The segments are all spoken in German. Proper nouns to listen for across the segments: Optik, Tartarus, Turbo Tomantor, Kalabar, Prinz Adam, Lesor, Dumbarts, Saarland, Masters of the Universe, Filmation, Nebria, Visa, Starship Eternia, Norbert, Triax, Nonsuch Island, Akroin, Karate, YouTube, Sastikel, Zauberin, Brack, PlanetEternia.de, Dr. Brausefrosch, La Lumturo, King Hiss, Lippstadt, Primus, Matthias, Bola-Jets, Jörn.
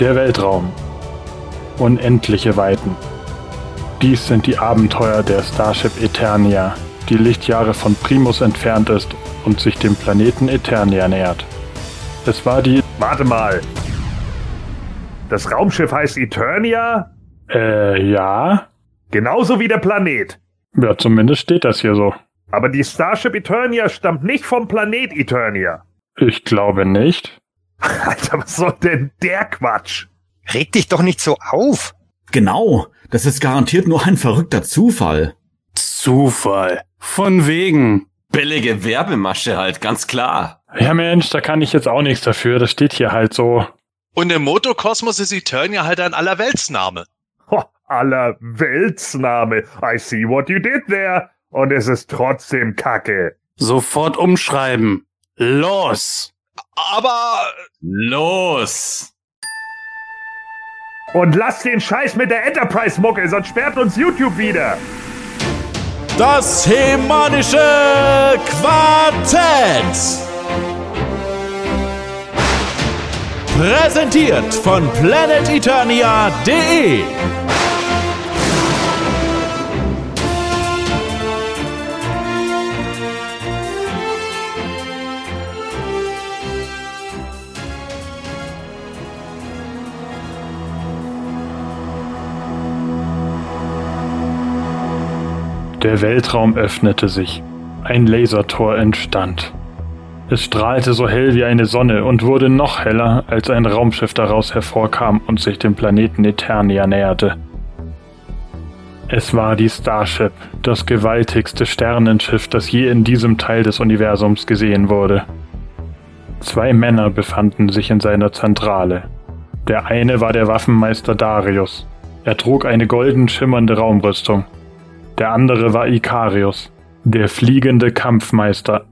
Der Weltraum. Unendliche Weiten. Dies sind die Abenteuer der Starship Eternia, die Lichtjahre von Primus entfernt ist und sich dem Planeten Eternia nähert. Es war die... Warte mal! Das Raumschiff heißt Eternia? Ja. Genauso wie der Planet. Ja, zumindest steht das hier so. Aber die Starship Eternia stammt nicht vom Planet Eternia. Ich glaube nicht. Alter, was soll denn der Quatsch? Reg dich doch nicht so auf. Genau, das ist garantiert nur ein verrückter Zufall. Zufall? Von wegen. Billige Werbemasche halt, ganz klar. Ja Mensch, da kann ich jetzt auch nichts dafür, das steht hier halt so. Und im Moto-Kosmos ist Eternia halt ein Allerweltsname. Ho, Allerweltsname. I see what you did there. Und es ist trotzdem Kacke. Sofort umschreiben. Los! Aber... Los! Und lasst den Scheiß mit der Enterprise-Mucke, sonst sperrt uns YouTube wieder. Das hemanische Quartett. Präsentiert von PlanetEternia.de. Der Weltraum öffnete sich. Ein Lasertor entstand. Es strahlte so hell wie eine Sonne und wurde noch heller, als ein Raumschiff daraus hervorkam und sich dem Planeten Eternia näherte. Es war die Starship, das gewaltigste Sternenschiff, das je in diesem Teil des Universums gesehen wurde. Zwei Männer befanden sich in seiner Zentrale. Der eine war der Waffenmeister Darius. Er trug eine golden schimmernde Raumrüstung. Der andere war Ikarius, der fliegende Kampfmeister.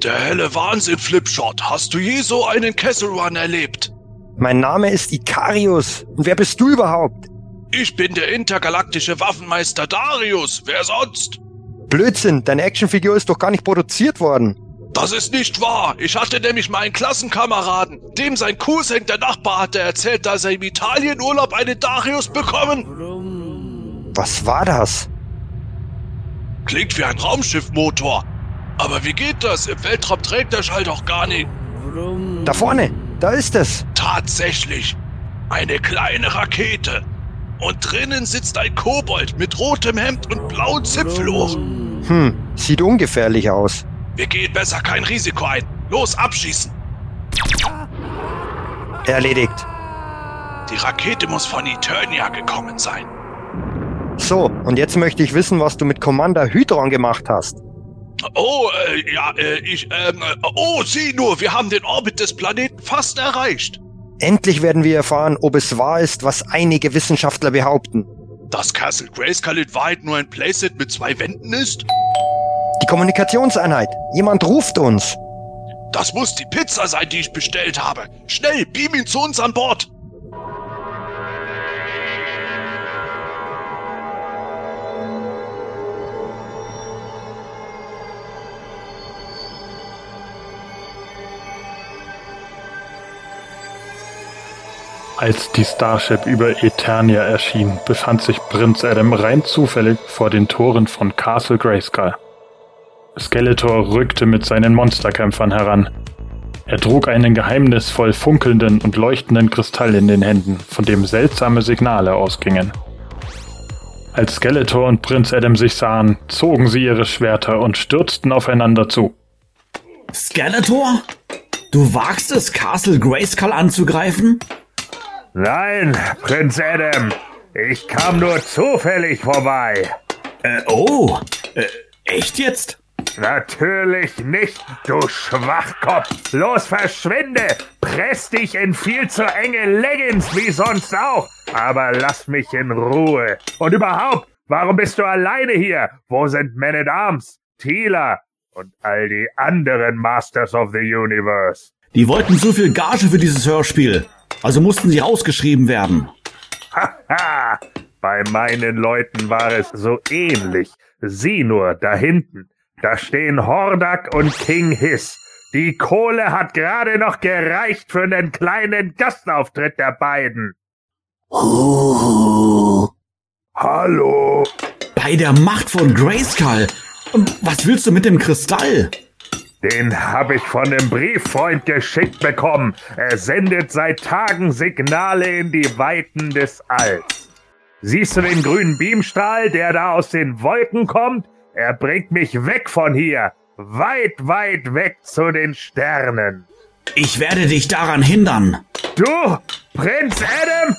Der helle Wahnsinn, Flipshot. Hast du je so einen Castle Run erlebt? Mein Name ist Ikarius. Und wer bist du überhaupt? Ich bin der intergalaktische Waffenmeister Darius. Wer sonst? Blödsinn, deine Actionfigur ist doch gar nicht produziert worden. Das ist nicht wahr. Ich hatte nämlich meinen Klassenkameraden. Dem sein Cousin, der Nachbar, hatte erzählt, dass er im Italienurlaub einen Darius bekommen. Was war das? Klingt wie ein Raumschiffmotor. Aber wie geht das? Im Weltraum trägt der Schall doch gar nicht. Da vorne, da ist es. Tatsächlich. Eine kleine Rakete. Und drinnen sitzt ein Kobold mit rotem Hemd und blauen Zipfelohren. Sieht ungefährlich aus. Wir gehen besser kein Risiko ein. Los, abschießen. Erledigt. Die Rakete muss von Eternia gekommen sein. So, und jetzt möchte ich wissen, was du mit Commander Hydron gemacht hast. Sieh nur, wir haben den Orbit des Planeten fast erreicht. Endlich werden wir erfahren, ob es wahr ist, was einige Wissenschaftler behaupten. Dass Castle Grayskull in Wahrheit nur ein Playset mit 2 Wänden ist? Die Kommunikationseinheit. Jemand ruft uns. Das muss die Pizza sein, die ich bestellt habe. Schnell, beam ihn zu uns an Bord. Als die Starship über Eternia erschien, befand sich Prinz Adam rein zufällig vor den Toren von Castle Grayskull. Skeletor rückte mit seinen Monsterkämpfern heran. Er trug einen geheimnisvoll funkelnden und leuchtenden Kristall in den Händen, von dem seltsame Signale ausgingen. Als Skeletor und Prinz Adam sich sahen, zogen sie ihre Schwerter und stürzten aufeinander zu. Skeletor? Du wagst es, Castle Grayskull anzugreifen? Nein, Prinz Adam, ich kam nur zufällig vorbei. Echt jetzt? Natürlich nicht, du Schwachkopf. Los, verschwinde! Press dich in viel zu enge Leggings, wie sonst auch. Aber lass mich in Ruhe. Und überhaupt, warum bist du alleine hier? Wo sind Man-At-Arms, Teela und all die anderen Masters of the Universe? Die wollten so viel Gage für dieses Hörspiel. Also mussten sie ausgeschrieben werden. Haha, bei meinen Leuten war es so ähnlich. Sieh nur, da hinten, da stehen Hordak und King Hiss. Die Kohle hat gerade noch gereicht für einen kleinen Gastauftritt der beiden. Hallo. Bei der Macht von Grayskull. Und was willst du mit dem Kristall? Den habe ich von einem Brieffreund geschickt bekommen. Er sendet seit Tagen Signale in die Weiten des Alls. Siehst du den grünen Beamstrahl, der da aus den Wolken kommt? Er bringt mich weg von hier. Weit, weit weg zu den Sternen. Ich werde dich daran hindern. Du, Prinz Adam?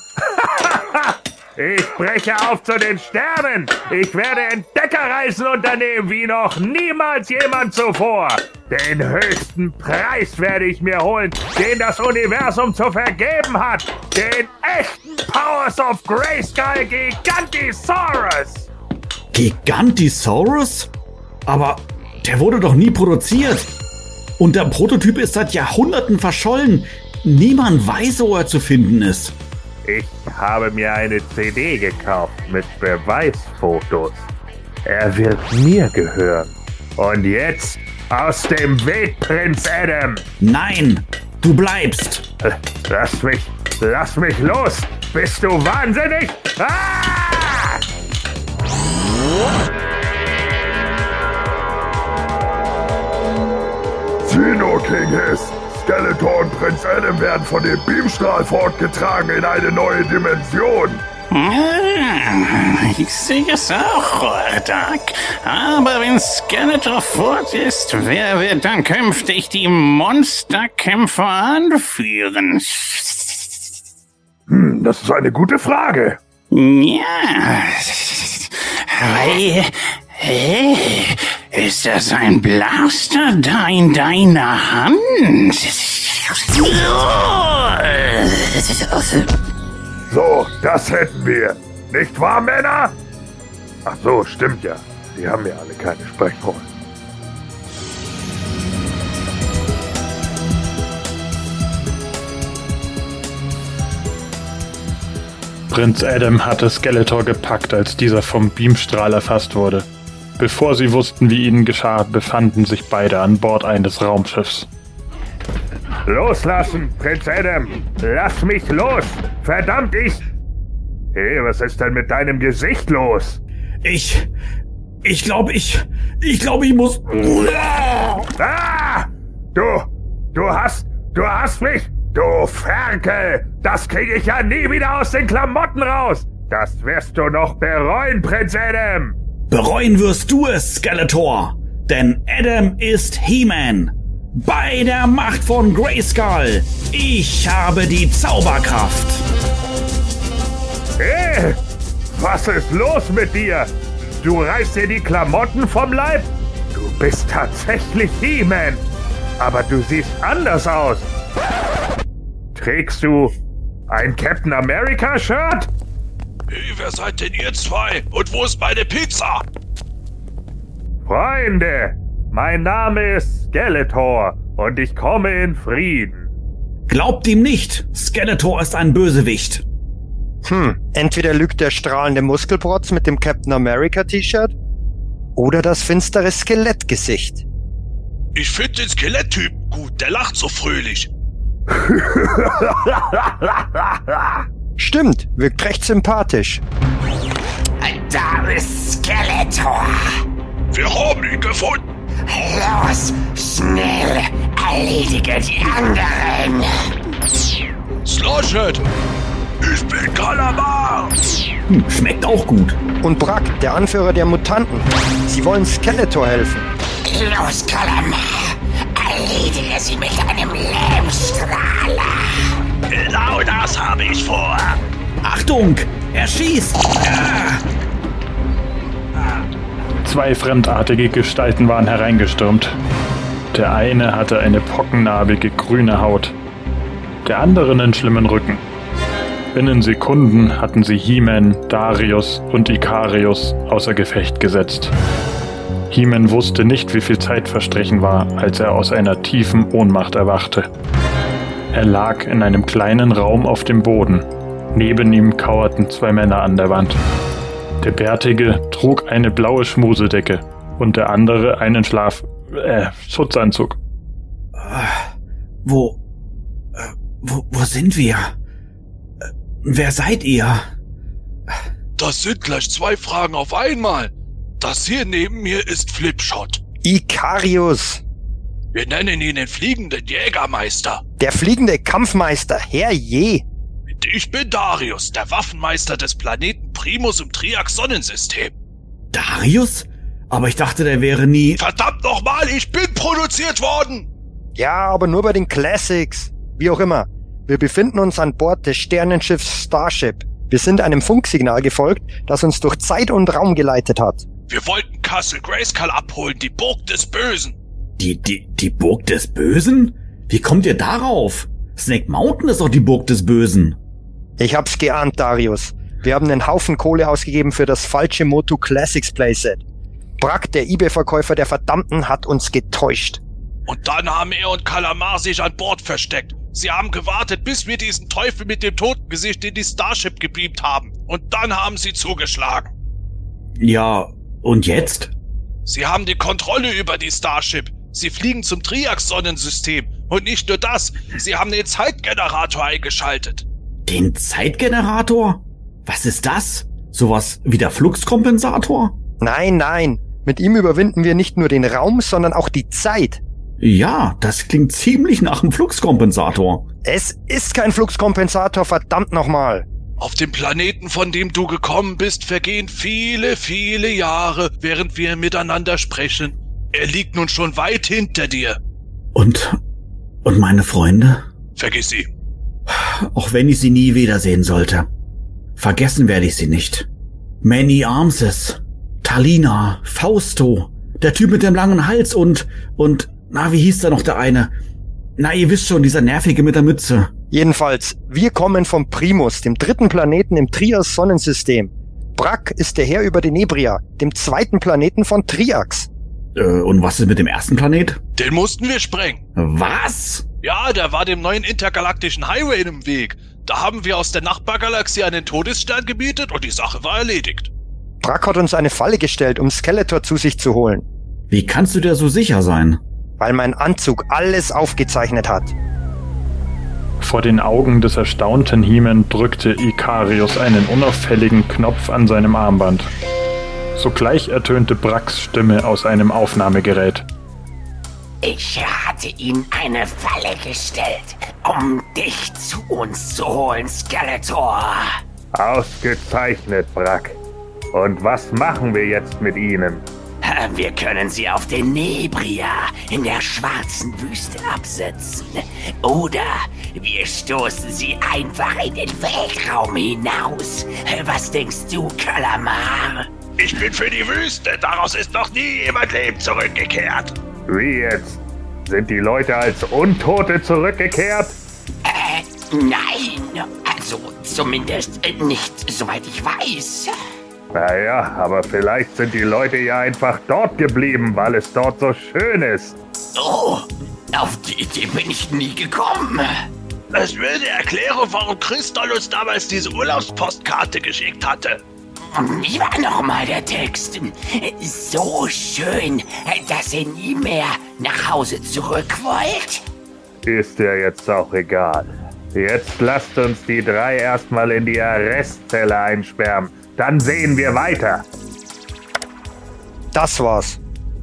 Ich breche auf zu den Sternen. Ich werde Entdeckerreisen unternehmen wie noch niemals jemand zuvor. Den höchsten Preis werde ich mir holen, den das Universum zu vergeben hat. Den echten Powers of Grayskull Gigantisaurus. Gigantisaurus? Aber der wurde doch nie produziert. Und der Prototyp ist seit Jahrhunderten verschollen. Niemand weiß, wo er zu finden ist. Ich habe mir eine CD gekauft mit Beweisfotos. Er wird mir gehören. Und jetzt aus dem Weg, Prinz Adam! Nein, du bleibst! Lass mich los! Bist du wahnsinnig? Ah! Sino King Hiss! Skeletor und Prinz Adam werden von dem Beamstrahl fortgetragen in eine neue Dimension. Ich sehe es auch, Hordak. Aber wenn Skeletor fort ist, wer wird dann künftig die Monsterkämpfer anführen? Das ist eine gute Frage. Ja, weil... Hey, ist das ein Blaster da in deiner Hand? So, das hätten wir. Nicht wahr, Männer? Ach so, stimmt ja. Die haben ja alle keine Sprechrollen. Prinz Adam hatte Skeletor gepackt, als dieser vom Beamstrahl erfasst wurde. Bevor sie wussten, wie ihnen geschah, befanden sich beide an Bord eines Raumschiffs. Loslassen, Prinz Adam! Lass mich los! Verdammt, ich... Hey, was ist denn mit deinem Gesicht los? Ich glaube, ich muss... Ah! Du hast mich! Du Ferkel! Das kriege ich ja nie wieder aus den Klamotten raus! Das wirst du noch bereuen, Prinz Adam! Bereuen wirst du es, Skeletor, denn Adam ist He-Man. Bei der Macht von Grayskull, ich habe die Zauberkraft. Hey, was ist los mit dir? Du reißt dir die Klamotten vom Leib? Du bist tatsächlich He-Man, aber du siehst anders aus. Trägst du ein Captain America-Shirt? Hey, wer seid denn ihr zwei? Und wo ist meine Pizza? Freunde, mein Name ist Skeletor und ich komme in Frieden. Glaubt ihm nicht, Skeletor ist ein Bösewicht. Entweder lügt der strahlende Muskelprotz mit dem Captain America-T-Shirt oder das finstere Skelettgesicht. Ich finde den Skeletttypen gut, der lacht so fröhlich. Stimmt, wirkt recht sympathisch. Da ist Skeletor. Wir haben ihn gefunden. Los, schnell, erledige die anderen. Sloshed, ich bin Kalabar. Schmeckt auch gut. Und Brack, der Anführer der Mutanten. Sie wollen Skeletor helfen. Los, Kalamar, erledige sie mit einem Lehmstrahler. Genau das habe ich vor. Achtung, er schießt. Zwei fremdartige Gestalten waren hereingestürmt. Der eine hatte eine pockennarbige grüne Haut, der andere einen schlimmen Rücken. Binnen Sekunden hatten sie He-Man, Darius und Ikarius außer Gefecht gesetzt. He-Man wusste nicht, wie viel Zeit verstrichen war, als er aus einer tiefen Ohnmacht erwachte. Er lag in einem kleinen Raum auf dem Boden. Neben ihm kauerten zwei Männer an der Wand. Der Bärtige trug eine blaue Schmusedecke und der andere einen Schutzanzug. Wo sind wir? Wer seid ihr? Das sind gleich zwei Fragen auf einmal. Das hier neben mir ist Flipshot. Ikarius. Wir nennen ihn den fliegenden Jägermeister. Der fliegende Kampfmeister, herrje. Ich bin Darius, der Waffenmeister des Planeten Primus im Triax-Sonnensystem. Darius? Aber ich dachte, der wäre nie... Verdammt nochmal, ich bin produziert worden! Ja, aber nur bei den Classics. Wie auch immer. Wir befinden uns an Bord des Sternenschiffs Starship. Wir sind einem Funksignal gefolgt, das uns durch Zeit und Raum geleitet hat. Wir wollten Castle Grayskull abholen, die Burg des Bösen. Die Burg des Bösen? Wie kommt ihr darauf? Snake Mountain ist doch die Burg des Bösen. Ich hab's geahnt, Darius. Wir haben einen Haufen Kohle ausgegeben für das falsche Moto Classics Playset. Brack, der eBay-Verkäufer der Verdammten, hat uns getäuscht. Und dann haben er und Kalamar sich an Bord versteckt. Sie haben gewartet, bis wir diesen Teufel mit dem Totengesicht in die Starship gebeamt haben. Und dann haben sie zugeschlagen. Ja, und jetzt? Sie haben die Kontrolle über die Starship. Sie fliegen zum Triax-Sonnensystem. Und nicht nur das, sie haben den Zeitgenerator eingeschaltet. Den Zeitgenerator? Was ist das? Sowas wie der Fluxkompensator? Nein. Mit ihm überwinden wir nicht nur den Raum, sondern auch die Zeit. Ja, das klingt ziemlich nach einem Fluxkompensator. Es ist kein Fluxkompensator, verdammt nochmal. Auf dem Planeten, von dem du gekommen bist, vergehen viele, viele Jahre, während wir miteinander sprechen. Er liegt nun schon weit hinter dir. Und meine Freunde? Vergiss sie. Auch wenn ich sie nie wiedersehen sollte. Vergessen werde ich sie nicht. Man-At-Arms, Talina, Fausto, der Typ mit dem langen Hals und... Na, wie hieß da noch der eine? Na, ihr wisst schon, dieser Nervige mit der Mütze. Jedenfalls, wir kommen vom Primus, dem dritten Planeten im Trias-Sonnensystem. Brack ist der Herr über die Nebria, dem zweiten Planeten von Triax. Und was ist mit dem ersten Planet? Den mussten wir sprengen. Was? Ja, der war dem neuen intergalaktischen Highway im Weg. Da haben wir aus der Nachbargalaxie einen Todesstern gebietet und die Sache war erledigt. Brack hat uns eine Falle gestellt, um Skeletor zu sich zu holen. Wie kannst du dir so sicher sein? Weil mein Anzug alles aufgezeichnet hat. Vor den Augen des erstaunten He-Man drückte Ikarius einen unauffälligen Knopf an seinem Armband. Sogleich ertönte Bracks Stimme aus einem Aufnahmegerät. Ich hatte ihm eine Falle gestellt, um dich zu uns zu holen, Skeletor. Ausgezeichnet, Brack. Und was machen wir jetzt mit ihnen? Wir können sie auf den Nebria in der schwarzen Wüste absetzen. Oder wir stoßen sie einfach in den Weltraum hinaus. Was denkst du, Kalamar? Ich bin für die Wüste. Daraus ist noch nie jemand lebend zurückgekehrt. Wie jetzt? Sind die Leute als Untote zurückgekehrt? Nein. Also zumindest nicht, soweit ich weiß. Naja, aber vielleicht sind die Leute ja einfach dort geblieben, weil es dort so schön ist. Oh, auf die Idee bin ich nie gekommen. Das würde erklären, warum Kristall uns damals diese Urlaubspostkarte geschickt hatte. Wie war nochmal der Text? So schön, dass ihr nie mehr nach Hause zurück wollt? Ist ja jetzt auch egal. Jetzt lasst uns die drei erstmal in die Arrestzelle einsperren. Dann sehen wir weiter. Das war's.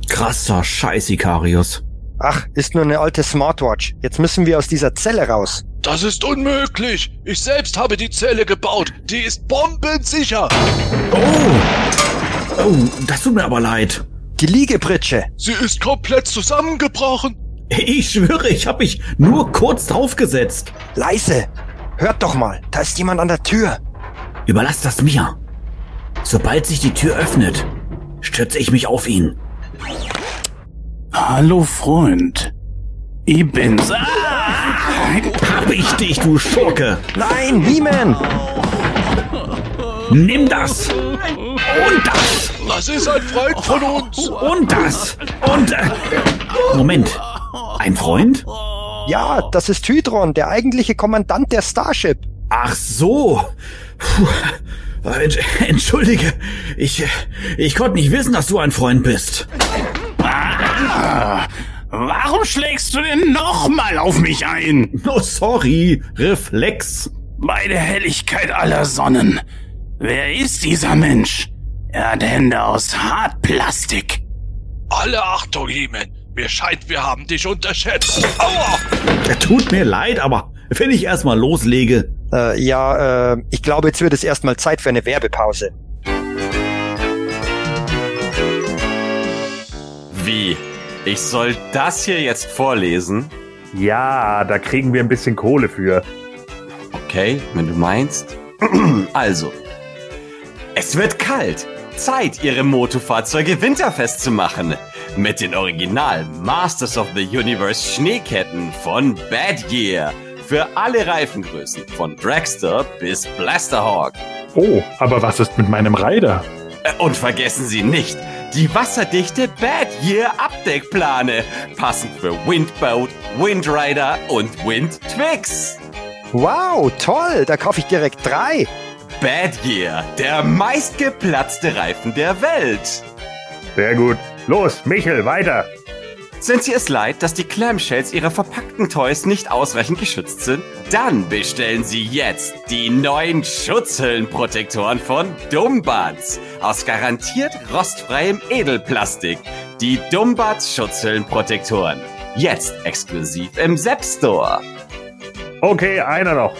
Krasser Scheiß, Ikarius. Ach, ist nur eine alte Smartwatch. Jetzt müssen wir aus dieser Zelle raus. Das ist unmöglich. Ich selbst habe die Zelle gebaut. Die ist bombensicher. Oh, das tut mir aber leid. Die Liegepritsche. Sie ist komplett zusammengebrochen. Ich schwöre, ich habe mich nur kurz draufgesetzt. Leise. Hört doch mal, da ist jemand an der Tür. Überlasst das mir. Sobald sich die Tür öffnet, stürze ich mich auf ihn. Hallo, Freund. Ich bin's. Hab ich dich, du Schurke. Nein, He-Man. Nimm das. Und das. Das ist ein Freund von uns. Und das. Und... Moment. Ein Freund? Ja, das ist Hydron, der eigentliche Kommandant der Starship. Ach so. Puh. Entschuldige, ich konnte nicht wissen, dass du ein Freund bist. Ah, Warum schlägst du denn nochmal auf mich ein? Oh, sorry, Reflex. Bei der Helligkeit aller Sonnen. Wer ist dieser Mensch? Er hat Hände aus Hartplastik. Alle Achtung, He-Man. Mir scheint, wir haben dich unterschätzt. Aua! Tut mir leid, aber wenn ich erstmal loslege... ich glaube, jetzt wird es erstmal Zeit für eine Werbepause. Wie? Ich soll das hier jetzt vorlesen? Ja, da kriegen wir ein bisschen Kohle für. Okay, wenn du meinst. Also, es wird kalt. Zeit, ihre Motofahrzeuge winterfest zu machen. Mit den originalen Masters of the Universe Schneeketten von Bad Gear. Für alle Reifengrößen, von Dragster bis Blasterhawk. Oh, aber was ist mit meinem Rider? Und vergessen Sie nicht, die wasserdichte Bad Gear Abdeckplane. Passend für Windboat, Windrider und Windtwix. Wow, toll, da kaufe ich direkt 3. Bad Gear, der meistgeplatzte Reifen der Welt. Sehr gut. Los, Michel, weiter. Sind Sie es leid, dass die Clamshells Ihrer verpackten Toys nicht ausreichend geschützt sind? Dann bestellen Sie jetzt die neuen Schutzhüllenprotektoren von Dumbarts aus garantiert rostfreiem Edelplastik. Die Dumbarts Schutzhüllenprotektoren. Jetzt exklusiv im Sepp Store. Okay, einer noch.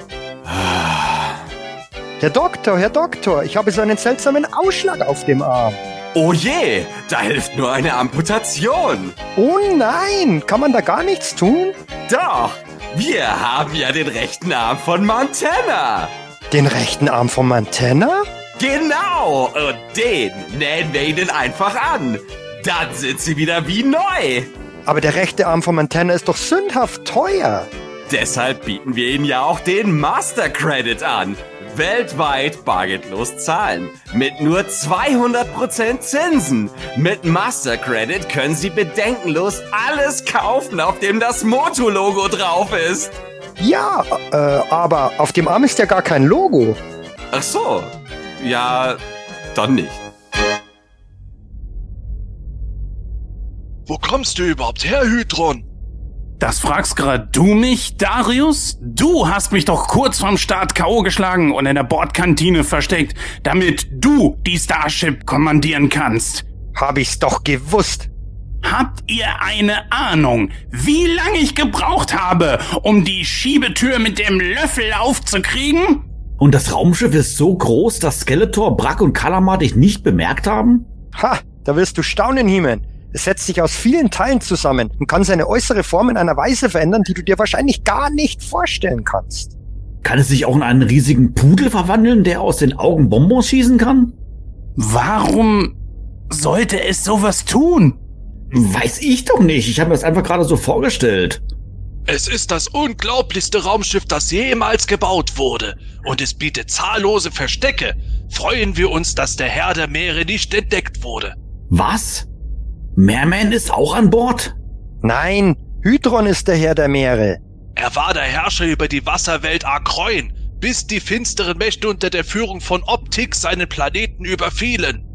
Herr Doktor, ich habe so einen seltsamen Ausschlag auf dem Arm. Oh je, da hilft nur eine Amputation. Oh nein, kann man da gar nichts tun? Doch, wir haben ja den rechten Arm von Montana. Den rechten Arm von Montana? Genau, und den nähen wir Ihnen einfach an. Dann sind Sie wieder wie neu. Aber der rechte Arm von Montana ist doch sündhaft teuer. Deshalb bieten wir Ihnen ja auch den Master Credit an. Weltweit bargeldlos zahlen. Mit nur 200% Zinsen. Mit Master Credit können Sie bedenkenlos alles kaufen, auf dem das Moto-Logo drauf ist. Ja, aber auf dem Arm ist ja gar kein Logo. Ach so. Ja, dann nicht. Wo kommst du überhaupt her, Hydron? Das fragst grad du mich, Darius? Du hast mich doch kurz vorm Start K.O. geschlagen und in der Bordkantine versteckt, damit du die Starship kommandieren kannst. Hab ich's doch gewusst. Habt ihr eine Ahnung, wie lange ich gebraucht habe, um die Schiebetür mit dem Löffel aufzukriegen? Und das Raumschiff ist so groß, dass Skeletor, Brack und Kalamar dich nicht bemerkt haben? Ha, da wirst du staunen, He-Man. Es setzt sich aus vielen Teilen zusammen und kann seine äußere Form in einer Weise verändern, die du dir wahrscheinlich gar nicht vorstellen kannst. Kann es sich auch in einen riesigen Pudel verwandeln, der aus den Augen Bonbons schießen kann? Warum sollte es sowas tun? Weiß ich doch nicht. Ich habe mir das einfach gerade so vorgestellt. Es ist das unglaublichste Raumschiff, das jemals gebaut wurde. Und es bietet zahllose Verstecke. Freuen wir uns, dass der Herr der Meere nicht entdeckt wurde. Was? Merman ist auch an Bord? Nein, Hydron ist der Herr der Meere. Er war der Herrscher über die Wasserwelt Akroin, bis die finsteren Mächte unter der Führung von Optik seinen Planeten überfielen.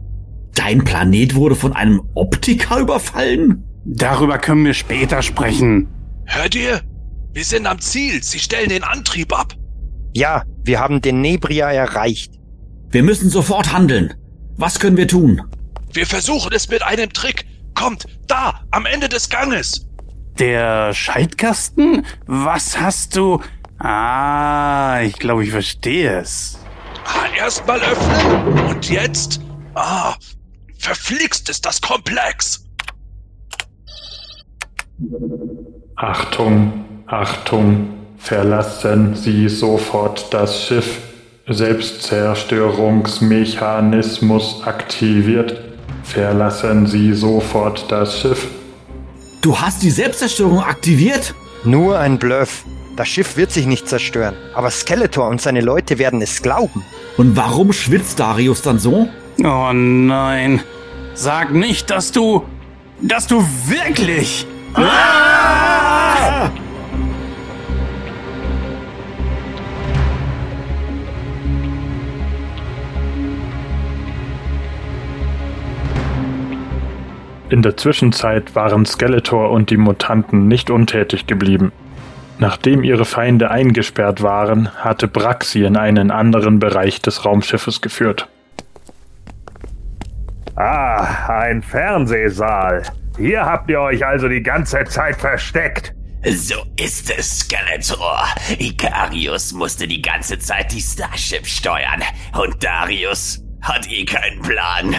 Dein Planet wurde von einem Optiker überfallen? Darüber können wir später sprechen. Hört ihr? Wir sind am Ziel, sie stellen den Antrieb ab. Ja, wir haben den Nebria erreicht. Wir müssen sofort handeln. Was können wir tun? Wir versuchen es mit einem Trick. Kommt, da, am Ende des Ganges. Der Schaltkasten? Was hast du? Ah, ich glaube, ich verstehe es. Erstmal öffnen und jetzt? Verflixt ist das komplex. Achtung, verlassen Sie sofort das Schiff. Selbstzerstörungsmechanismus aktiviert. Verlassen Sie sofort das Schiff. Du hast die Selbstzerstörung aktiviert? Nur ein Bluff. Das Schiff wird sich nicht zerstören. Aber Skeletor und seine Leute werden es glauben. Und warum schwitzt Darius dann so? Oh nein. Sag nicht, dass du wirklich... Ah! In der Zwischenzeit waren Skeletor und die Mutanten nicht untätig geblieben. Nachdem ihre Feinde eingesperrt waren, hatte Brack sie in einen anderen Bereich des Raumschiffes geführt. Ah, ein Fernsehsaal. Hier habt ihr euch also die ganze Zeit versteckt. So ist es, Skeletor. Ikarius musste die ganze Zeit die Starship steuern. Und Darius hat keinen Plan.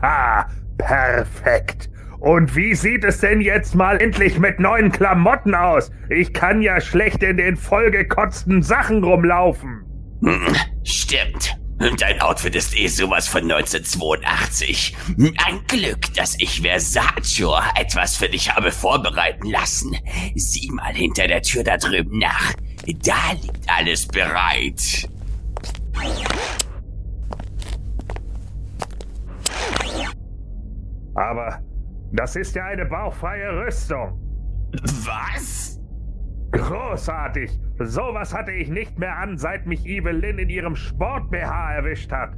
Haha, perfekt. Und wie sieht es denn jetzt mal endlich mit neuen Klamotten aus? Ich kann ja schlecht in den vollgekotzten Sachen rumlaufen. Stimmt. Dein Outfit ist sowas von 1982. Ein Glück, dass ich Versatio etwas für dich habe vorbereiten lassen. Sieh mal hinter der Tür da drüben nach. Da liegt alles bereit. Aber das ist ja eine bauchfreie Rüstung. Was? Großartig! Sowas hatte ich nicht mehr an, seit mich Evelyn in ihrem Sport-BH erwischt hat.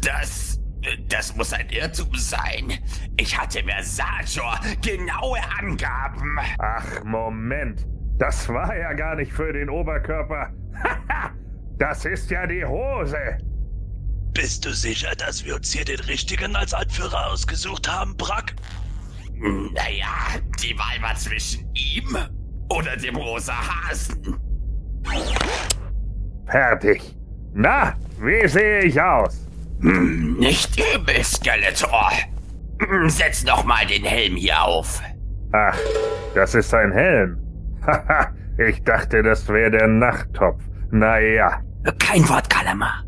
Das muss ein Irrtum sein. Ich hatte Versatio genaue Angaben. Ach, Moment. Das war ja gar nicht für den Oberkörper. Haha, das ist ja die Hose. Bist du sicher, dass wir uns hier den Richtigen als Anführer ausgesucht haben, Brack? Naja, die Wahl war zwischen ihm oder dem rosa Hasen. Fertig. Na, wie sehe ich aus? Nicht übel, Skeletor. Setz noch mal den Helm hier auf. Ach, das ist ein Helm. Haha, ich dachte, das wäre der Nachttopf. Naja. Kein Wort, Kalamar.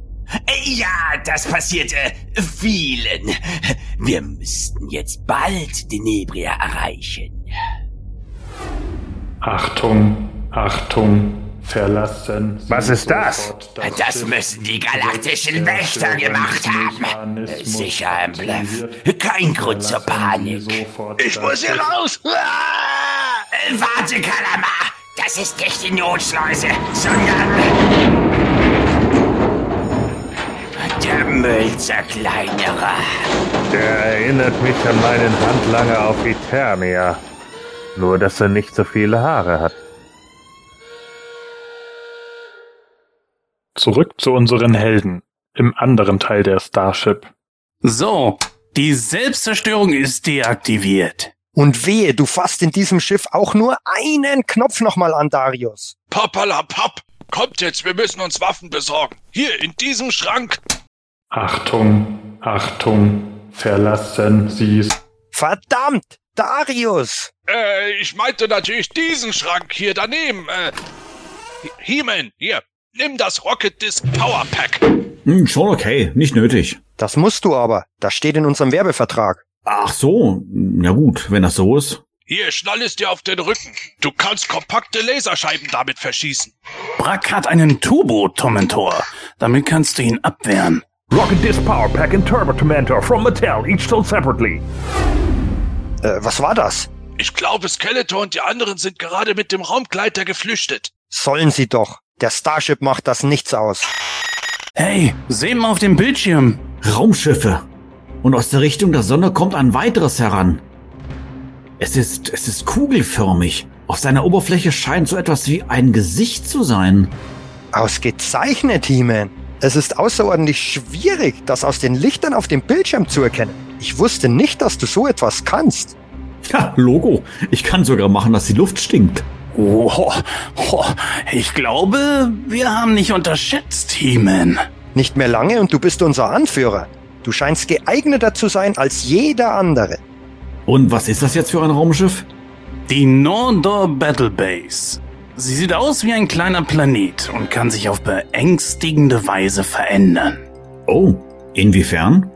Ja, das passierte vielen. Wir müssten jetzt bald die Nebria erreichen. Achtung, Achtung, verlassen Sie. Was ist das? Das müssen die galaktischen Wächter gemacht haben. Sicher im Bluff. Kein Grund zur Panik. Ich muss hier raus! Warte, Kalamar! Das ist nicht die Notschleuse, sondern... der Müllzerkleinerer. Der erinnert mich an meinen Handlanger auf Eternia. Nur, dass er nicht so viele Haare hat. Zurück zu unseren Helden. Im anderen Teil der Starship. So, die Selbstzerstörung ist deaktiviert. Und wehe, du fasst in diesem Schiff auch nur einen Knopf nochmal an, Darius. Papalapap, kommt jetzt, wir müssen uns Waffen besorgen. Hier, in diesem Schrank. Achtung, Achtung, verlassen Sie's. Verdammt, Darius! Ich meinte natürlich diesen Schrank hier daneben. He-Man, hier, nimm das Rocket Disc Power Pack. Schon okay, nicht nötig. Das musst du aber, das steht in unserem Werbevertrag. Ach so, na gut, wenn das so ist. Hier, schnall es dir auf den Rücken. Du kannst kompakte Laserscheiben damit verschießen. Brack hat einen Turbo Tomantor. Damit kannst du ihn abwehren. Rocket Disc Power Pack and Turbo Tomantor from Mattel, each sold separately. Was war das? Ich glaube, Skeletor und die anderen sind gerade mit dem Raumgleiter geflüchtet. Sollen sie doch. Der Starship macht das nichts aus. Hey, sehen wir auf dem Bildschirm. Raumschiffe. Und aus der Richtung der Sonne kommt ein weiteres heran. Es ist kugelförmig. Auf seiner Oberfläche scheint so etwas wie ein Gesicht zu sein. Ausgezeichnet, He-Man. Es ist außerordentlich schwierig, das aus den Lichtern auf dem Bildschirm zu erkennen. Ich wusste nicht, dass du so etwas kannst. Ja, Logo. Ich kann sogar machen, dass die Luft stinkt. Oh, ich glaube, wir haben nicht unterschätzt, He-Man. Nicht mehr lange und du bist unser Anführer. Du scheinst geeigneter zu sein als jeder andere. Und was ist das jetzt für ein Raumschiff? Die Nordor Battle Base. Sie sieht aus wie ein kleiner Planet und kann sich auf beängstigende Weise verändern. Oh, inwiefern?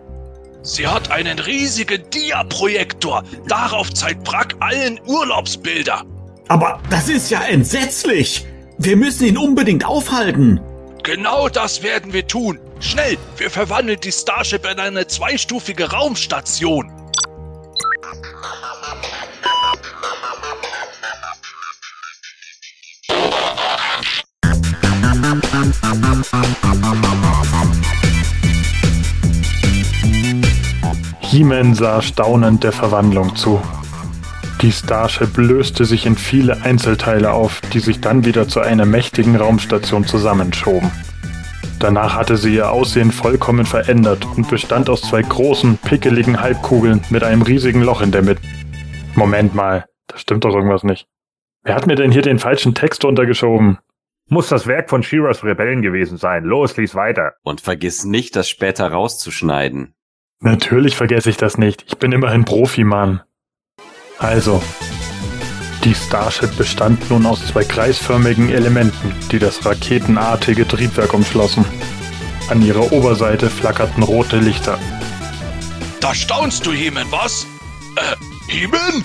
Sie hat einen riesigen Dia-Projektor. Darauf zeigt Brack allen Urlaubsbilder. Aber das ist ja entsetzlich. Wir müssen ihn unbedingt aufhalten. Genau das werden wir tun. Schnell, wir verwandeln die Starship in eine zweistufige Raumstation. He-Man sah staunend der Verwandlung zu. Die Starship löste sich in viele Einzelteile auf, die sich dann wieder zu einer mächtigen Raumstation zusammenschoben. Danach hatte sie ihr Aussehen vollkommen verändert und bestand aus zwei großen, pickeligen Halbkugeln mit einem riesigen Loch in der Mitte. Moment mal, da stimmt doch irgendwas nicht. Wer hat mir denn hier den falschen Text untergeschoben? Muss das Werk von She-Ras Rebellen gewesen sein. Los, lies weiter. Und vergiss nicht, das später rauszuschneiden. Natürlich vergesse ich das nicht. Ich bin immerhin Profi-Mann. Also, die Starship bestand nun aus zwei kreisförmigen Elementen, die das raketenartige Triebwerk umschlossen. An ihrer Oberseite flackerten rote Lichter. Da staunst du, He-Man, was? He-Man?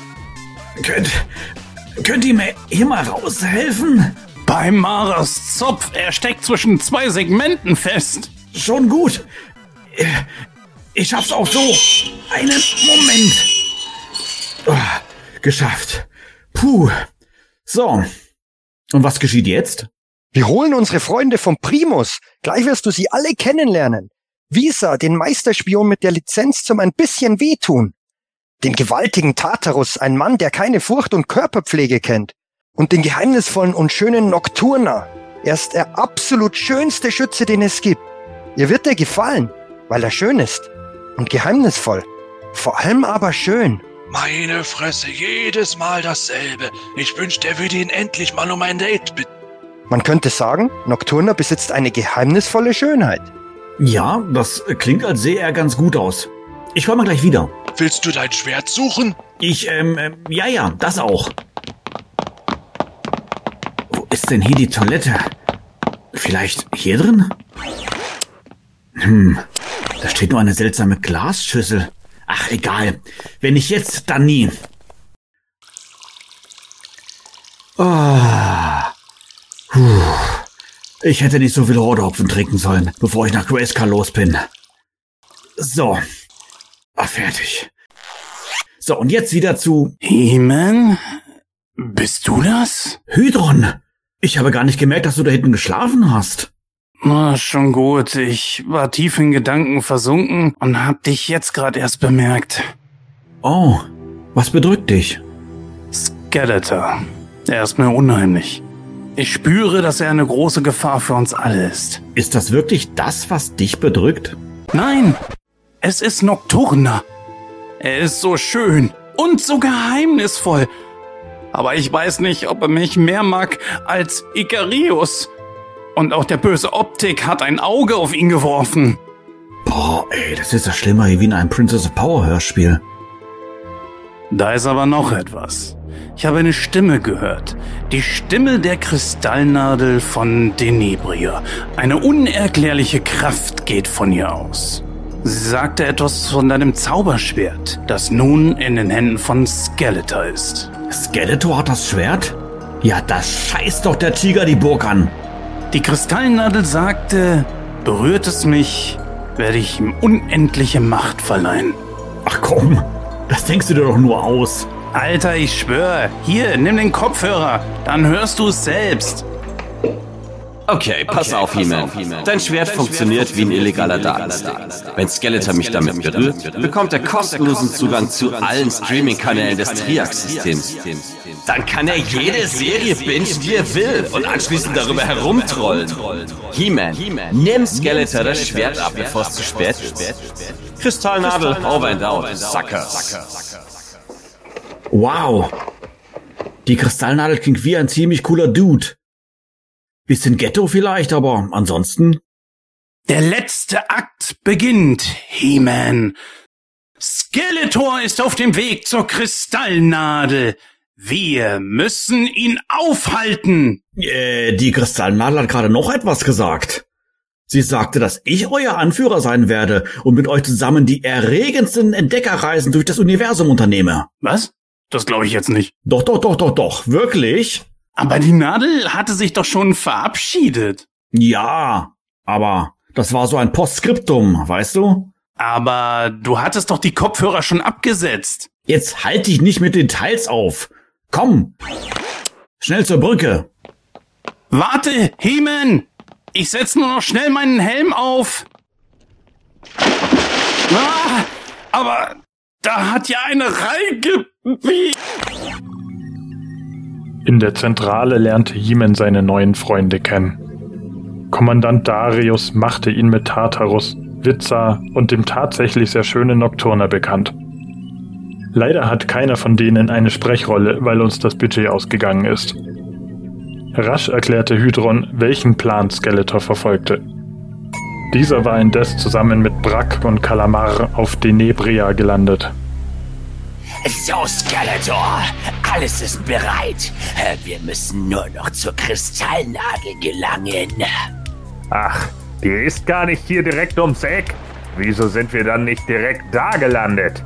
Könnt ihr mir hier mal raushelfen? Bei Maras Zopf, er steckt zwischen zwei Segmenten fest. Schon gut. Ich hab's auch so. Einen Moment. Oh, geschafft. Puh. So. Und was geschieht jetzt? Wir holen unsere Freunde vom Primus. Gleich wirst du sie alle kennenlernen. Visa, den Meisterspion mit der Lizenz zum ein bisschen wehtun. Den gewaltigen Tartarus, ein Mann, der keine Furcht und Körperpflege kennt. Und den geheimnisvollen und schönen Nocturna. Er ist der absolut schönste Schütze, den es gibt. Ihr wird er gefallen, weil er schön ist. Und geheimnisvoll. Vor allem aber schön. Meine Fresse, jedes Mal dasselbe. Ich wünschte, er würde ihn endlich mal um ein Date bitten. Man könnte sagen, Nocturna besitzt eine geheimnisvolle Schönheit. Ja, das klingt, als sähe er ganz gut aus. Ich komme gleich wieder. Willst du dein Schwert suchen? Ich, das auch. Wo ist denn hier die Toilette? Vielleicht hier drin? Da steht nur eine seltsame Glasschüssel. Ach, egal. Wenn nicht jetzt, dann nie. Ich hätte nicht so viel Horderhopfen trinken sollen, bevor ich nach Grayskull los bin. So. Fertig. So, und jetzt wieder zu... He-Man? Bist du das? Hydron! Ich habe gar nicht gemerkt, dass du da hinten geschlafen hast. Na, schon gut. Ich war tief in Gedanken versunken und hab dich jetzt gerade erst bemerkt. Oh, was bedrückt dich? Skeletor. Er ist mir unheimlich. Ich spüre, dass er eine große Gefahr für uns alle ist. Ist das wirklich das, was dich bedrückt? Nein! Es ist Nocturna. Er ist so schön und so geheimnisvoll. Aber ich weiß nicht, ob er mich mehr mag als Ikarius. Und auch der böse Optik hat ein Auge auf ihn geworfen. Boah, ey, das ist ja schlimmer wie in einem Princess of Power Hörspiel. Da ist aber noch etwas. Ich habe eine Stimme gehört. Die Stimme der Kristallnadel von Nebria. Eine unerklärliche Kraft geht von ihr aus. Sie sagte etwas von deinem Zauberschwert, das nun in den Händen von Skeletor ist. Skeletor hat das Schwert? Ja, das scheißt doch der Tiger die Burg an. Die Kristallnadel sagte, berührt es mich, werde ich ihm unendliche Macht verleihen. Ach komm, das denkst du dir doch nur aus. Alter, ich schwöre. Hier, nimm den Kopfhörer, dann hörst du es selbst. Okay, pass auf, He-Man. Dein Schwert funktioniert wie ein illegaler Datenstar. Wenn Skeletor mich damit berührt, bekommt er kostenlosen Zugang zu allen Streaming-Kanälen des Triax-Systems. Dann kann er jede Serie bingen, die er will, und anschließend darüber herumtrollen. He-Man, nimm Skeletor das Schwert ab, bevor es zu spät ist. Kristallnadel, over and out, Suckers. Wow. Die Kristallnadel klingt wie ein ziemlich cooler Dude. Bisschen Ghetto vielleicht, aber ansonsten... Der letzte Akt beginnt, He-Man. Skeletor ist auf dem Weg zur Kristallnadel. Wir müssen ihn aufhalten. Die Kristallnadel hat gerade noch etwas gesagt. Sie sagte, dass ich euer Anführer sein werde und mit euch zusammen die erregendsten Entdeckerreisen durch das Universum unternehme. Was? Das glaube ich jetzt nicht. Doch, wirklich? Aber die Nadel hatte sich doch schon verabschiedet. Ja, aber das war so ein Postskriptum, weißt du? Aber du hattest doch die Kopfhörer schon abgesetzt. Jetzt halt dich nicht mit Details auf. Komm, schnell zur Brücke. Warte, He-Man! Ich setz nur noch schnell meinen Helm auf. Ah, Aber da hat ja eine reingebiegt. In der Zentrale lernte Yemen seine neuen Freunde kennen. Kommandant Darius machte ihn mit Tartarus, Visa und dem tatsächlich sehr schönen Nocturna bekannt. Leider hat keiner von denen eine Sprechrolle, weil uns das Budget ausgegangen ist. Rasch erklärte Hydron, welchen Plan Skeletor verfolgte. Dieser war indes zusammen mit Brack und Kalamar auf den Nebria gelandet. So, Skeletor, alles ist bereit. Wir müssen nur noch zur Kristallnadel gelangen. Ach, die ist gar nicht hier direkt ums Eck. Wieso sind wir dann nicht direkt da gelandet?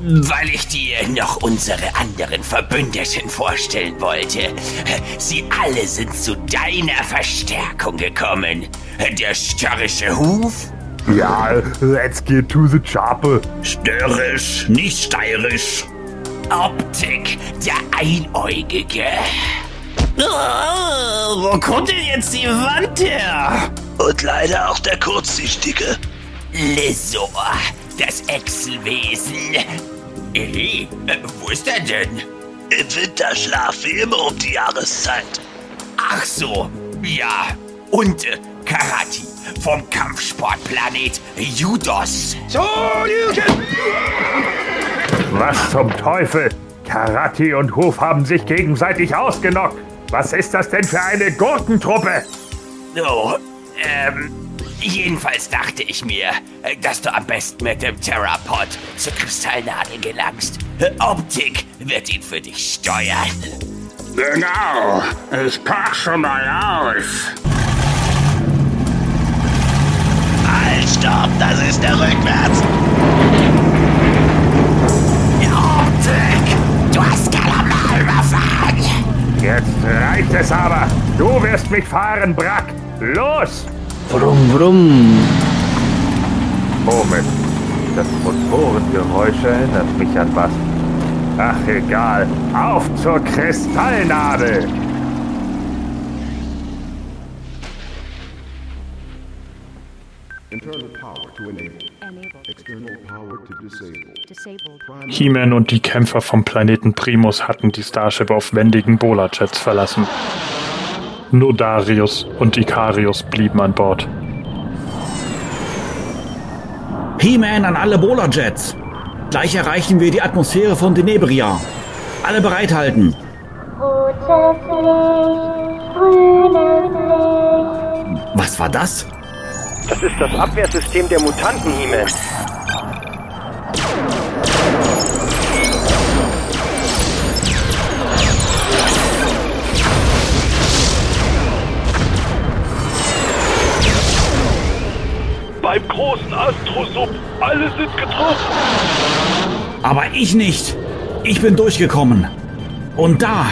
Weil ich dir noch unsere anderen Verbündeten vorstellen wollte. Sie alle sind zu deiner Verstärkung gekommen. Der störrische Huf? Ja, let's get to the chopper. Störrisch, nicht steirisch. Optik, der Einäugige. Oh, wo kommt denn jetzt die Wand her? Und leider auch der Kurzsichtige. Lesor, das Echselwesen. Hey, wo ist er denn? Im Winterschlaf, wie immer um die Jahreszeit. Ach so, ja. Und Karate vom Kampfsportplanet Judos. So, was zum Teufel? Karate und Hof haben sich gegenseitig ausgenockt. Was ist das denn für eine Gurkentruppe? Oh, jedenfalls dachte ich mir, dass du am besten mit dem Terrapod zur Kristallnadel gelangst. Optik wird ihn für dich steuern. Genau, ich pack schon mal aus. Halt, stopp, das ist der Rückwärts. Optik, du hast Kalamar überfahren. Jetzt reicht es aber. Du wirst mich fahren, Brack. Los! Brumm, brumm. Moment, das Motorengeräusch erinnert mich an was. Ach, egal. Auf zur Kristallnadel! He-Man und die Kämpfer vom Planeten Primus hatten die Starship auf wendigen Bola-Jets verlassen. Nur Darius und Ikarius blieben an Bord. He-Man an alle Bola-Jets! Gleich erreichen wir die Atmosphäre von Denebria. Alle bereithalten! Rotes Licht, grünes Licht. Was war das? Das ist das Abwehrsystem der Mutanten, He-Man. Beim großen Astrosub, alle sind getroffen. Aber ich nicht. Ich bin durchgekommen. Und da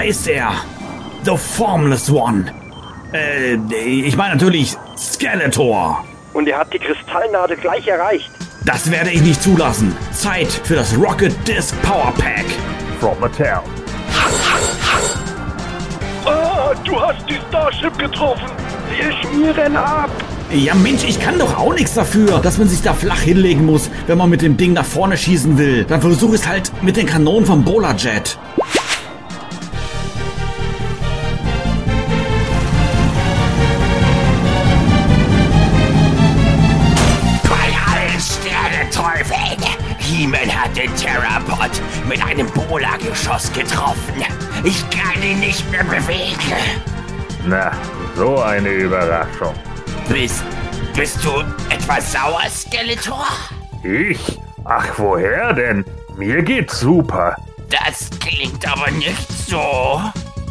ist er. The Formless One. Ich meine natürlich Skeletor. Und er hat die Kristallnadel gleich erreicht. Das werde ich nicht zulassen. Zeit für das Rocket Disc Power Pack. From Mattel. Ah, du hast die Starship getroffen. Wir schmieren ab. Ja Mensch, ich kann doch auch nichts dafür, dass man sich da flach hinlegen muss, wenn man mit dem Ding nach vorne schießen will. Dann versuch es halt mit den Kanonen vom Bola-Jet. Bei allen Sternenteufeln! He-Man hat den Terrapod mit einem Bola-Geschoss getroffen. Ich kann ihn nicht mehr bewegen. Na, so eine Überraschung. Bist du etwas sauer, Skeletor? Ich? Ach, woher denn? Mir geht's super. Das klingt aber nicht so.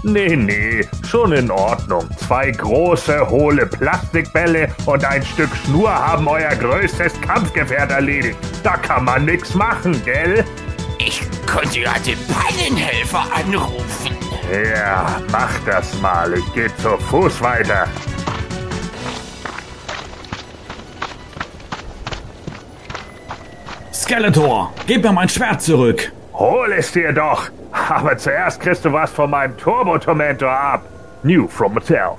Nee, schon in Ordnung. Zwei große, hohle Plastikbälle und ein Stück Schnur haben euer größtes Kampfgefährt erledigt. Da kann man nix machen, gell? Ich könnte ja den Pallenhelfer anrufen. Ja, mach das mal. Ich geh zu Fuß weiter. Skeletor, gib mir mein Schwert zurück. Hol es dir doch. Aber zuerst kriegst du was von meinem Turbo Tomantor ab. New from Mattel.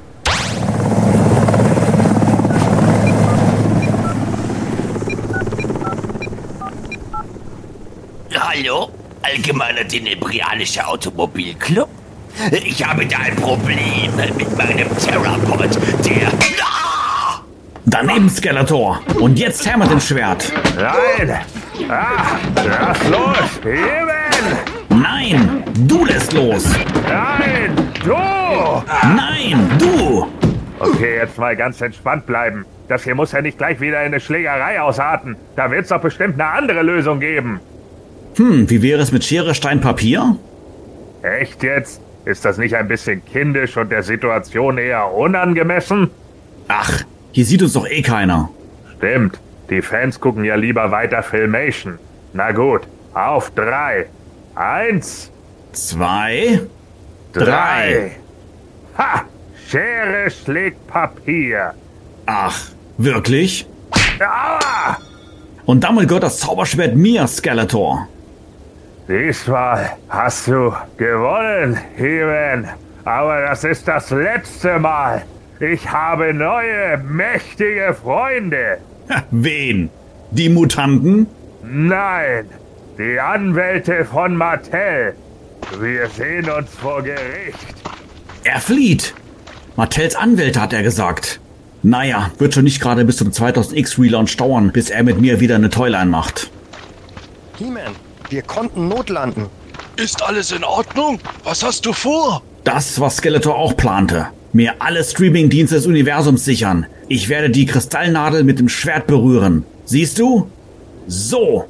Hallo, allgemeiner Tenebrianischer Automobilclub? Ich habe da ein Problem mit meinem Terrapod, der... Ah! Daneben, Skeletor! Und jetzt her mit dem Schwert! Nein! Ah, lass los! Eben! Nein! Du lässt los! Nein! Du! Nein! Du! Okay, jetzt mal ganz entspannt bleiben. Das hier muss ja nicht gleich wieder in eine Schlägerei ausarten. Da wird's doch bestimmt eine andere Lösung geben. Wie wäre es mit Schere, Stein, Papier? Echt jetzt? Ist das nicht ein bisschen kindisch und der Situation eher unangemessen? Ach, hier sieht uns doch eh keiner. Stimmt, die Fans gucken ja lieber weiter Filmation. Na gut, auf 3. 1. 2. 3. Ha! Schere schlägt Papier. Ach, wirklich? Aua! Und damit gehört das Zauberschwert mir, Skeletor. Diesmal hast du gewonnen, Heaven. Aber das ist das letzte Mal. Ich habe neue, mächtige Freunde. Wen? Die Mutanten? Nein, die Anwälte von Mattel. Wir sehen uns vor Gericht. Er flieht. Mattels Anwälte, hat er gesagt. Naja, wird schon nicht gerade bis zum 2000X-Relaunch dauern, bis er mit mir wieder eine Toyline macht. He-Man, wir konnten notlanden. Ist alles in Ordnung? Was hast du vor? Das, was Skeletor auch plante. Mir alle Streaming-Dienste des Universums sichern. Ich werde die Kristallnadel mit dem Schwert berühren. Siehst du? So.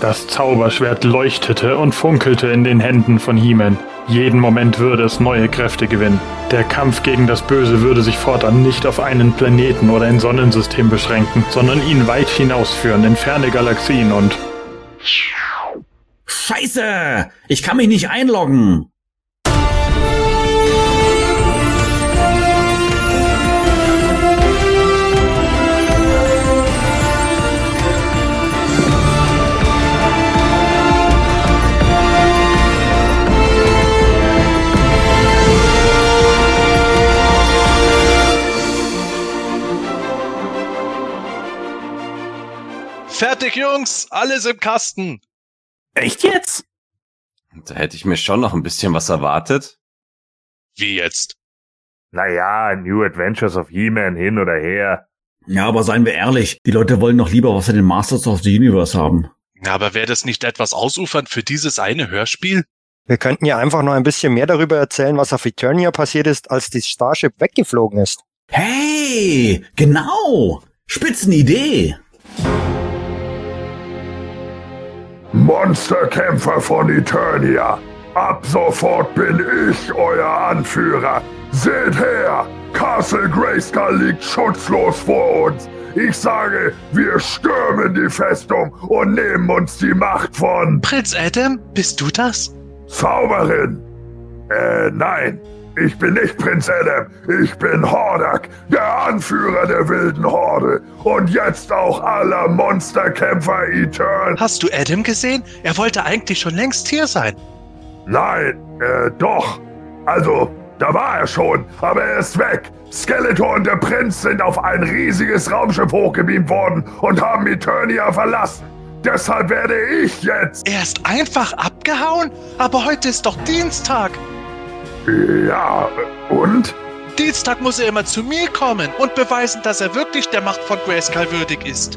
Das Zauberschwert leuchtete und funkelte in den Händen von He-Man. Jeden Moment würde es neue Kräfte gewinnen. Der Kampf gegen das Böse würde sich fortan nicht auf einen Planeten oder ein Sonnensystem beschränken, sondern ihn weit hinausführen in ferne Galaxien und... Scheiße! Ich kann mich nicht einloggen! Fertig, Jungs! Alles im Kasten! Echt jetzt? Da hätte ich mir schon noch ein bisschen was erwartet. Wie jetzt? Naja, New Adventures of He-Man hin oder her. Ja, aber seien wir ehrlich, die Leute wollen noch lieber was von den Masters of the Universe haben. Na, aber wäre das nicht etwas ausufernd für dieses eine Hörspiel? Wir könnten ja einfach noch ein bisschen mehr darüber erzählen, was auf Eternia passiert ist, als die Starship weggeflogen ist. Hey, genau! Spitzenidee! Monsterkämpfer von Eternia, ab sofort bin ich euer Anführer. Seht her, Castle Grayskull liegt schutzlos vor uns. Ich sage, wir stürmen die Festung und nehmen uns die Macht von... Prinz Adam, bist du das? Zauberin. Nein, ich bin nicht Prinz Adam. Ich bin Hordak, der Anführer der wilden Horde. Und jetzt auch aller Monsterkämpfer Etern. Hast du Adam gesehen? Er wollte eigentlich schon längst hier sein. Nein, doch. Also, da war er schon, aber er ist weg. Skeletor und der Prinz sind auf ein riesiges Raumschiff hochgebeamt worden und haben Eternia verlassen. Deshalb werde ich jetzt... Er ist einfach abgehauen? Aber heute ist doch Dienstag. Ja, und? Dienstag muss er immer zu mir kommen und beweisen, dass er wirklich der Macht von Grayskull würdig ist.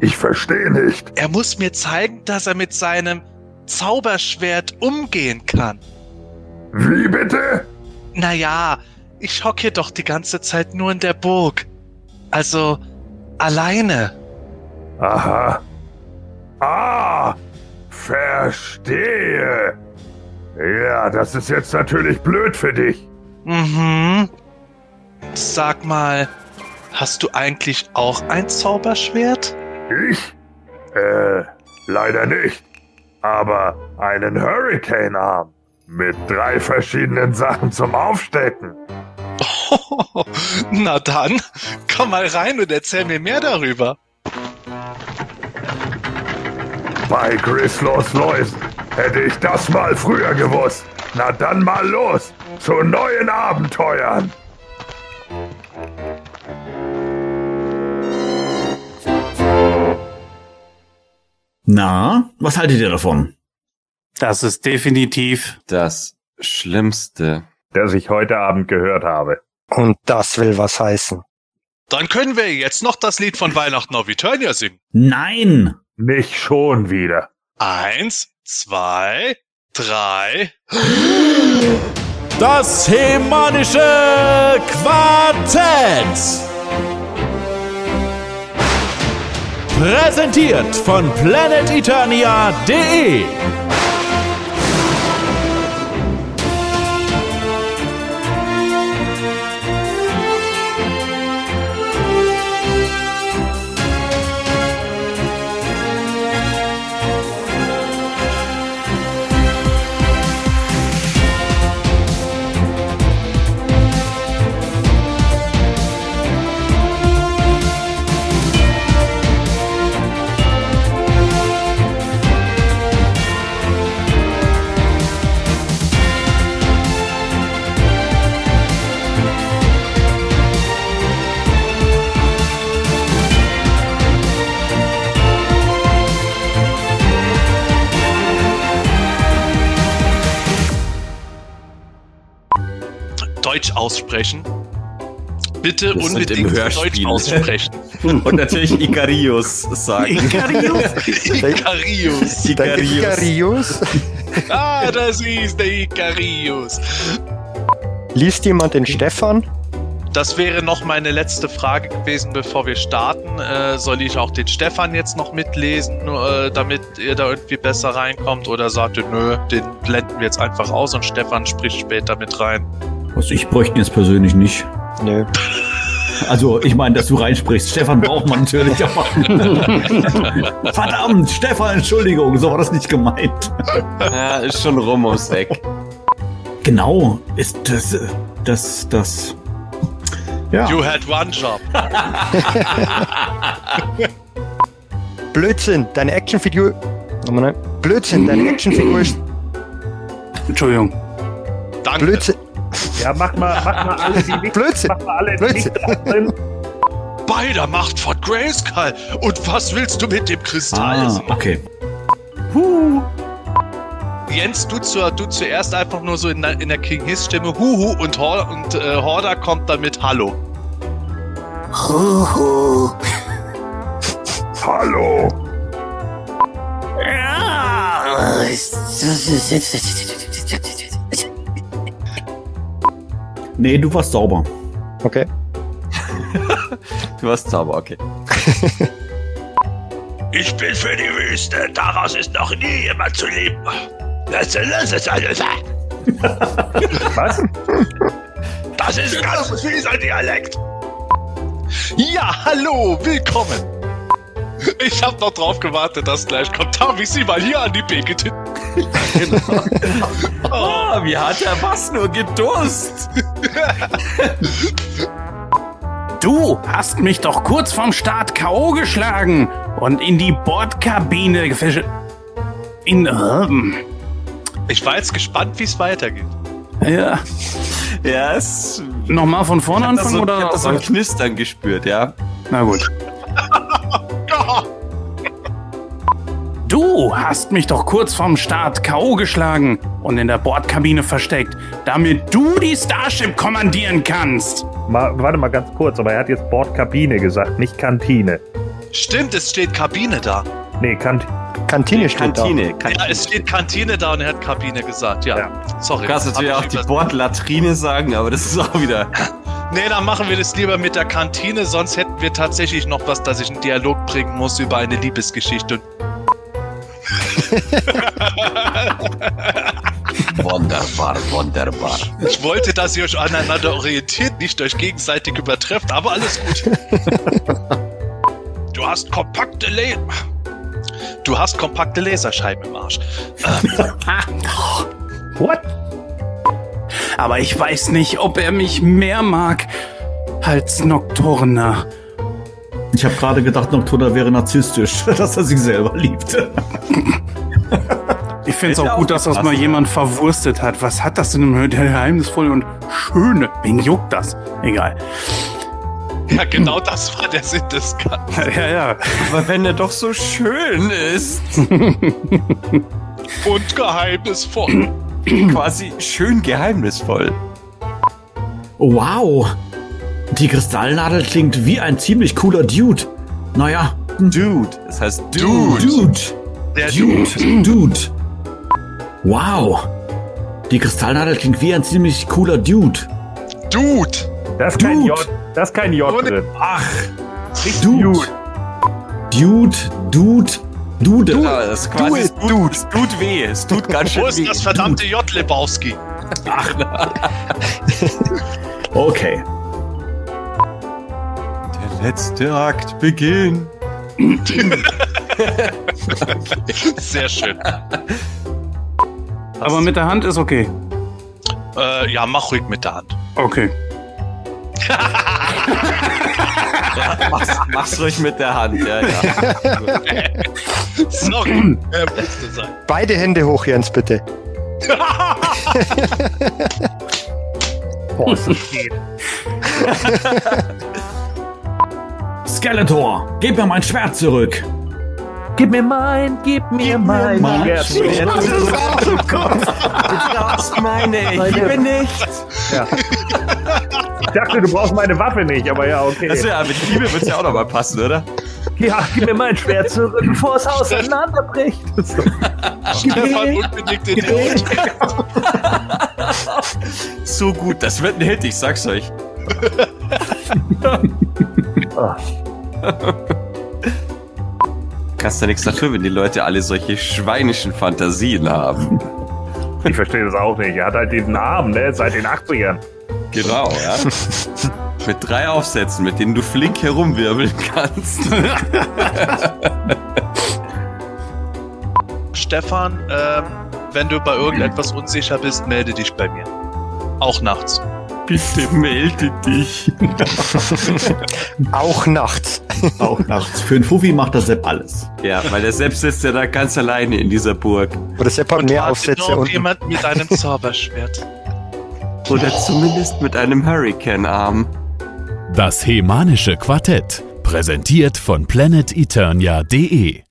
Ich verstehe nicht. Er muss mir zeigen, dass er mit seinem Zauberschwert umgehen kann. Wie bitte? Naja, ich hocke doch die ganze Zeit nur in der Burg. Also, alleine. Aha. Ah, verstehe. Ja, das ist jetzt natürlich blöd für dich. Mhm. Sag mal, hast du eigentlich auch ein Zauberschwert? Ich? Leider nicht. Aber einen Hurricane-Arm mit 3 verschiedenen Sachen zum Aufstecken. Oh, na dann, komm mal rein und erzähl mir mehr darüber. Bei Grislow's Läusen. Hätte ich das mal früher gewusst. Na dann mal los, zu neuen Abenteuern. Na, was haltet ihr davon? Das ist definitiv das Schlimmste, das ich heute Abend gehört habe. Und das will was heißen. Dann können wir jetzt noch das Lied von Weihnachten auf Eternia singen. Nein! Nicht schon wieder. 1, 2, 3... Das hemanische Quartett! Präsentiert von PlanetEternia.de. Deutsch aussprechen. Bitte das unbedingt Deutsch aussprechen. Und natürlich Ikarius sagen. Ikarius. Ah, das ist der Ikarius. Liest jemand den Stefan? Das wäre noch meine letzte Frage gewesen, bevor wir starten. Soll ich auch den Stefan jetzt noch mitlesen, damit ihr da irgendwie besser reinkommt? Oder sagt ihr, nö, den blenden wir jetzt einfach aus und Stefan spricht später mit rein? Also ich bräuchte ihn jetzt persönlich nicht. Nö. Also ich meine, dass du reinsprichst. Stefan braucht man natürlich auch. Verdammt, Stefan, Entschuldigung, so war das nicht gemeint. Ja, ist schon rum ums Eck. Genau, ist das... Ja. You had one job. Blödsinn, deine Actionfigur... Nochmal, ne? Blödsinn, deine Actionfigur ist... Entschuldigung. Danke. Blödsinn. Ja, mach mal alle die Lichter. Blödsinn. Mach mal alle die Lichter drin. Bei der Macht von Grayskull. Und was willst du mit dem Kristall? Ah, okay. Huh. Jens, du zuerst einfach nur so in der King Hiss Stimme. Huhu und Horda kommt dann mit Hallo. Huhu. Hallo. Ja. Nee, du warst sauber. Okay. Du warst sauber, okay. Ich bin für die Wüste. Daraus ist noch nie jemand zu lieben. Das ist alles. Was? Das ist ganz fieser Dialekt. Ja, hallo, willkommen. Ich hab noch drauf gewartet, dass gleich kommt. Darf ich Sie mal hier an die Peke tippen? Genau. Oh, wie hat er was nur gedurst? Du hast mich doch kurz vorm Start K.O. geschlagen und in die Bordkabine gefischt. Ich war jetzt gespannt, wie es weitergeht. Ja. Ja, es. Nochmal von vorne anfangen oder? Ich hab das so ein Knistern gespürt, ja. Na gut. Du hast mich doch kurz vorm Start K.O. geschlagen und in der Bordkabine versteckt, damit du die Starship kommandieren kannst. Warte mal ganz kurz, aber er hat jetzt Bordkabine gesagt, nicht Kantine. Stimmt, es steht Kabine da. Nee, Kantine steht Kantine, da. Kantine. Ja, es steht Kantine da und er hat Kabine gesagt, ja. Sorry. Du kannst natürlich auch die Bordlatrine sagen, aber das ist auch wieder... Nee, dann machen wir das lieber mit der Kantine, sonst hätten wir tatsächlich noch was, dass ich einen Dialog bringen muss über eine Liebesgeschichte. Wunderbar. Ich wollte, dass ihr euch aneinander orientiert, nicht euch gegenseitig übertrefft, aber alles gut. Du hast kompakte Laserscheiben im Arsch. What? Aber ich weiß nicht, ob er mich mehr mag als Nocturna. Ich habe gerade gedacht, Nocturna wäre narzisstisch, dass er sich selber liebt. Ich finde es auch gut, dass das mal jemand verwurstet hat. Was hat das denn im Geheimnisvoll und Schöne? Wen juckt das? Egal. Ja, genau das war der Sinn des Ganzen. Ja, ja. Aber wenn er doch so schön ist. Und geheimnisvoll. Quasi schön geheimnisvoll. Wow. Die Kristallnadel klingt wie ein ziemlich cooler Dude. Naja. Dude. Das heißt Dude. Dude. Der Dude. Dude. Wow. Die Kristallnadel klingt wie ein ziemlich cooler Dude. Dude. Das ist kein J. Das ist kein J drin. Ach. Dude. Dude. Dude. Dude. Ja, das ist quasi Dude. Es tut weh. Es tut ganz schön weh. Wo ist das verdammte J, Lebowski? Ach. Okay. Der letzte Akt beginnt. Sehr schön. Aber mit der Hand ist okay. Ja, mach ruhig mit der Hand. Okay. Ja, mach's ruhig mit der Hand. Ja, ja. Sorry. Beide Hände hoch, Jens, bitte. Boah, so geht. Skeletor, gib mir mein Schwert zurück. Gib mir mein Schwert. Das ist rausgekommen. Du brauchst meine Liebe nicht. Ja. Ich dachte, du brauchst meine Waffe nicht, aber ja, okay. Das ja, mit Liebe wird es ja auch nochmal passen, oder? Ja, gib mir mein Schwert zurück, bevor das Haus auseinanderbricht. Stefan unbedingt in den Hund. So gut, das wird ein Hit, ich sag's euch. Kannst ja nichts dafür, wenn die Leute alle solche schweinischen Fantasien haben. Ich verstehe das auch nicht. Er hat halt diesen Arm, ne? Seit den 80ern. Genau, ja. Mit 3 Aufsätzen, mit denen du flink herumwirbeln kannst. Stefan, wenn du bei irgendetwas unsicher bist, melde dich bei mir. Auch nachts. Bitte melde dich. Auch nachts. Auch nachts. Für einen Fuffi macht der Sepp alles. Ja, weil der Sepp sitzt ja da ganz alleine in dieser Burg. Oder Sepp hat mehr Aufsätze. Und jemand mit einem Zauberschwert. Oder zumindest mit einem Hurricane-Arm. Das hemanische Quartett. Präsentiert von PlanetEternia.de.